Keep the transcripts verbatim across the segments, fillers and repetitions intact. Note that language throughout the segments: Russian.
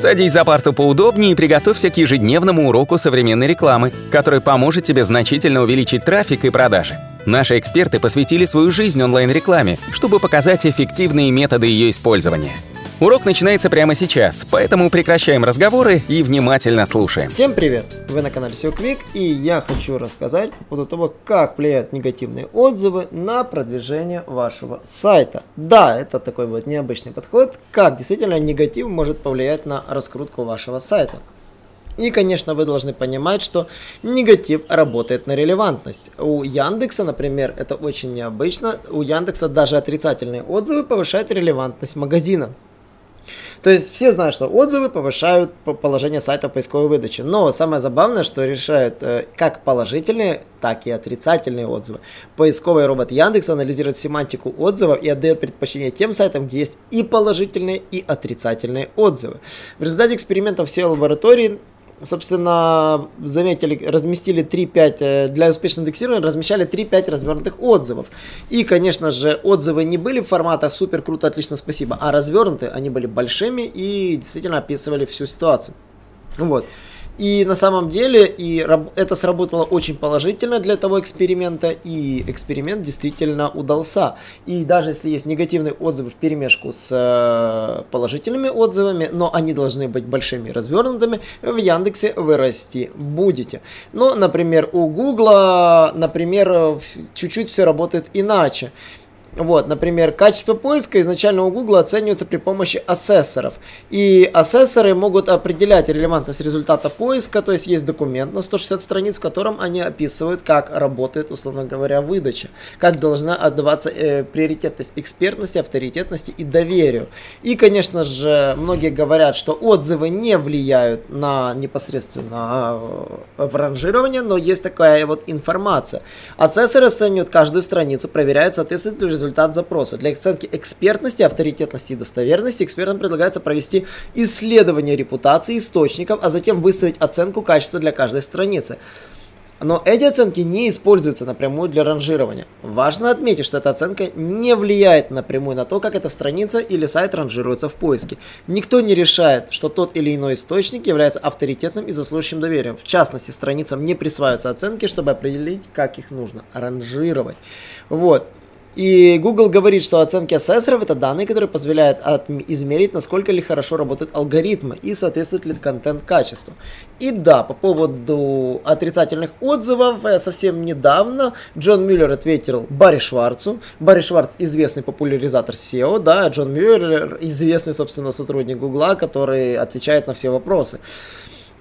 Садись за парту поудобнее и приготовься к ежедневному уроку современной рекламы, который поможет тебе значительно увеличить трафик и продажи. Наши эксперты посвятили свою жизнь онлайн-рекламе, чтобы показать эффективные методы ее использования. Урок начинается прямо сейчас, поэтому прекращаем разговоры и внимательно слушаем. Всем привет! Вы на канале эс и о Quick, и я хочу рассказать по поводу того, как влияют негативные отзывы на продвижение вашего сайта. Да, это такой вот необычный подход, как действительно негатив может повлиять на раскрутку вашего сайта. И, конечно, вы должны понимать, что негатив работает на релевантность. У Яндекса, например, это очень необычно. У Яндекса даже отрицательные отзывы повышают релевантность магазина. То есть все знают, что отзывы повышают положение сайта в поисковой выдаче. Но самое забавное, что решают как положительные, так и отрицательные отзывы. Поисковый робот Яндекс анализирует семантику отзывов и отдает предпочтение тем сайтам, где есть и положительные, и отрицательные отзывы. В результате экспериментов все лаборатории, собственно, заметили, разместили три-пять, для успешного индексирования размещали три-пять развернутых отзывов. И, конечно же, отзывы не были в форматах супер, круто, отлично, спасибо, а развернутые, они были большими и действительно описывали всю ситуацию. Вот. И на самом деле и это сработало очень положительно для того эксперимента, и эксперимент действительно удался. И даже если есть негативные отзывы вперемешку с положительными отзывами, но они должны быть большими и развернутыми, в Яндексе вы расти будете. Но, например, у Гугла, например, чуть-чуть все работает иначе. Вот, например, качество поиска изначально у Google оценивается при помощи ассессоров. И ассессоры могут определять релевантность результата поиска, то есть есть документ на сто шестьдесят страниц, в котором они описывают, как работает, условно говоря, выдача, как должна отдаваться э, приоритетность экспертности, авторитетности и доверию. И, конечно же, многие говорят, что отзывы не влияют на непосредственно э, ранжирование, но есть такая вот информация. Ассессоры оценивают каждую страницу, проверяют, соответствует ли результат запроса. Для оценки экспертности, авторитетности и достоверности экспертам предлагается провести исследование репутации источников, а затем выставить оценку качества для каждой страницы. Но эти оценки не используются напрямую для ранжирования. Важно отметить, что эта оценка не влияет напрямую на то, как эта страница или сайт ранжируется в поиске. Никто не решает, что тот или иной источник является авторитетным и заслуживающим доверия. В частности, страницам не присваиваются оценки, чтобы определить, как их нужно ранжировать. Вот. И Google говорит, что оценки ассессоров – это данные, которые позволяют измерить, насколько ли хорошо работают алгоритмы и соответствует ли контент качеству. И да, по поводу отрицательных отзывов, совсем недавно Джон Мюллер ответил Барри Шварцу. Барри Шварц – известный популяризатор сео, да, Джон Мюллер – известный, собственно, сотрудник Гугла, который отвечает на все вопросы.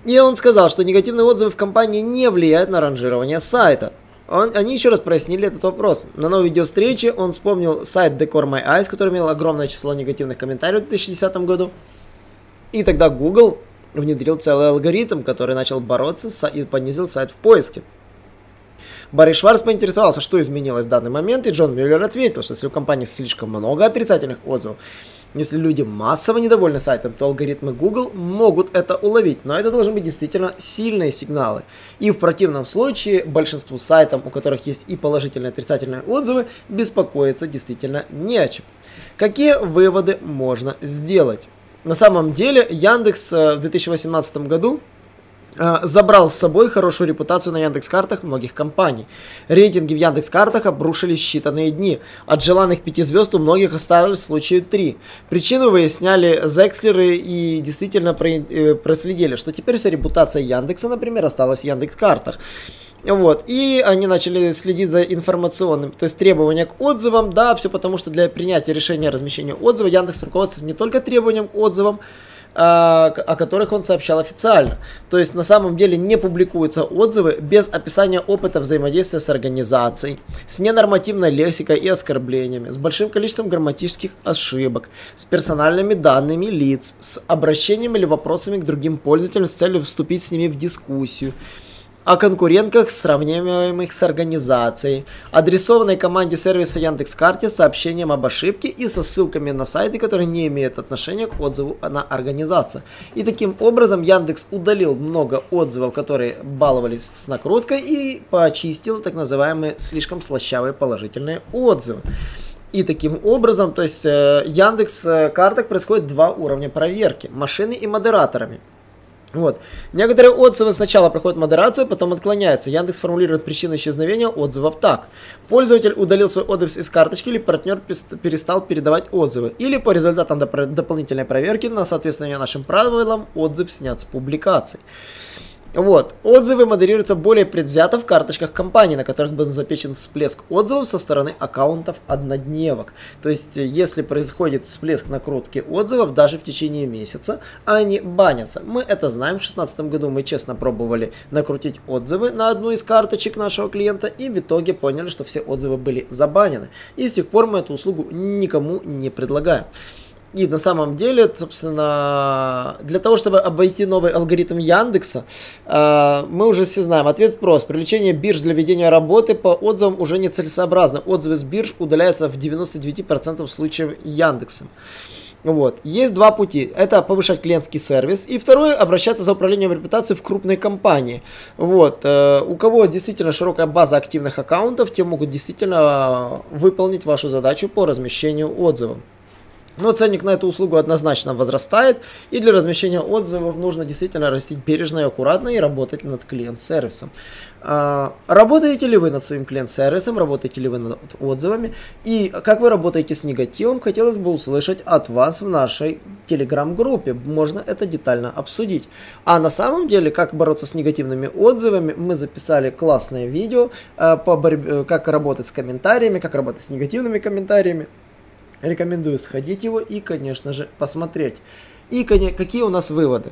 И он сказал, что негативные отзывы в компании не влияют на ранжирование сайта. Он, они еще раз прояснили этот вопрос. На новой видеовстрече он вспомнил сайт DecorMyEyes, который имел огромное число негативных комментариев в две тысячи десятом году. И тогда Google внедрил целый алгоритм, который начал бороться с, и понизил сайт в поиске. Барри Шварц поинтересовался, что изменилось в данный момент, и Джон Мюллер ответил, что если у компании слишком много отрицательных отзывов, если люди массово недовольны сайтом, то алгоритмы Google могут это уловить, но это должны быть действительно сильные сигналы. И в противном случае большинству сайтов, у которых есть и положительные, и отрицательные отзывы, беспокоиться действительно не о чем. Какие выводы можно сделать? На самом деле Яндекс в две тысячи восемнадцатом году забрал с собой хорошую репутацию на Яндекс.Картах многих компаний. Рейтинги в Яндекс.Картах обрушились в считанные дни. От желанных пяти звезд у многих осталось в случае три. Причину выясняли Зекслеры и действительно проследили, что теперь вся репутация Яндекса, например, осталась в Яндекс.Картах. Вот, и они начали следить за информационным, то есть требования к отзывам, да, все потому, что для принятия решения о размещении отзыва Яндекс руководствуется не только требованием к отзывам, о которых он сообщал официально. То есть на самом деле не публикуются отзывы без описания опыта взаимодействия с организацией, с ненормативной лексикой и оскорблениями, с большим количеством грамматических ошибок, с персональными данными лиц, с обращением или вопросами к другим пользователям с целью вступить с ними в дискуссию, о конкурентах, сравнимых с организацией, адресованной команде сервиса Яндекс.Карте с сообщением об ошибке и со ссылками на сайты, которые не имеют отношения к отзыву на организацию. И таким образом Яндекс удалил много отзывов, которые баловались с накруткой, и почистил так называемые слишком слащавые положительные отзывы. И таким образом, то есть в Яндекс.Картах происходит два уровня проверки. Машины и модераторами. Вот. Некоторые отзывы сначала проходят модерацию, потом отклоняются. Яндекс формулирует причину исчезновения отзывов так. Пользователь удалил свой отзыв из карточки или партнер перестал передавать отзывы. Или по результатам доп- дополнительной проверки на соответствие нашим правилам отзыв снят с публикации. Вот. Отзывы модерируются более предвзято в карточках компаний, на которых был запечатлен всплеск отзывов со стороны аккаунтов однодневок. То есть, если происходит всплеск накрутки отзывов даже в течение месяца, они банятся. Мы это знаем. В две тысячи шестнадцатом году мы честно пробовали накрутить отзывы на одну из карточек нашего клиента и в итоге поняли, что все отзывы были забанены. И с тех пор мы эту услугу никому не предлагаем. И на самом деле, собственно, для того, чтобы обойти новый алгоритм Яндекса, мы уже все знаем. Ответ прост. Привлечение бирж для ведения работы по отзывам уже не целесообразно. Отзывы с бирж удаляются в девяноста девяти процентах случаев Яндексом. Вот. Есть два пути. Это повышать клиентский сервис. И второе, обращаться за управлением репутацией в крупной компании. Вот. У кого действительно широкая база активных аккаунтов, те могут действительно выполнить вашу задачу по размещению отзывов. Но ценник на эту услугу однозначно возрастает, и для размещения отзывов нужно действительно растить бережно и аккуратно и работать над клиент-сервисом. А, работаете ли вы над своим клиент-сервисом, работаете ли вы над отзывами, и как вы работаете с негативом, хотелось бы услышать от вас в нашей телеграм-группе. Можно это детально обсудить. А на самом деле, как бороться с негативными отзывами, мы записали классное видео а, по борьбе, как работать с комментариями, как работать с негативными комментариями. Рекомендую сходить его и, конечно же, посмотреть. И какие у нас выводы?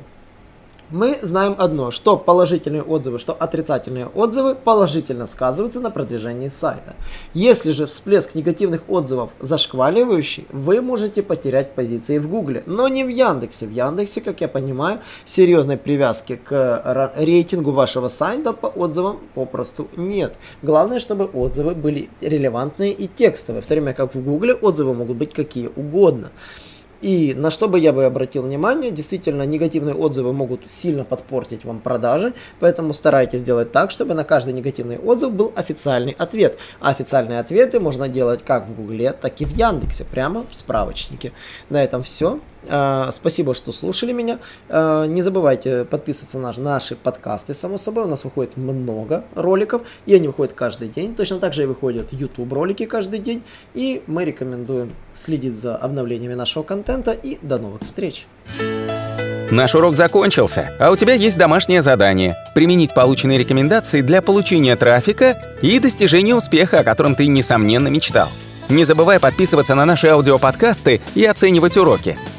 Мы знаем одно, что положительные отзывы, что отрицательные отзывы положительно сказываются на продвижении сайта. Если же всплеск негативных отзывов зашкваливающий, вы можете потерять позиции в Гугле, но не в Яндексе. В Яндексе, как я понимаю, серьезной привязки к рейтингу вашего сайта по отзывам попросту нет. Главное, чтобы отзывы были релевантные и текстовые, в то время как в Гугле отзывы могут быть какие угодно. И на что бы я бы обратил внимание, действительно негативные отзывы могут сильно подпортить вам продажи, поэтому старайтесь делать так, чтобы на каждый негативный отзыв был официальный ответ. А официальные ответы можно делать как в Гугле, так и в Яндексе, прямо в справочнике. На этом все. Спасибо, что слушали меня. Не забывайте подписываться на наши подкасты, само собой. У нас выходит много роликов, и они выходят каждый день. Точно так же и выходят YouTube ролики каждый день. И мы рекомендуем следить за обновлениями нашего контента. И до новых встреч! Наш урок закончился, а у тебя есть домашнее задание – применить полученные рекомендации для получения трафика и достижения успеха, о котором ты, несомненно, мечтал. Не забывай подписываться на наши аудиоподкасты и оценивать уроки.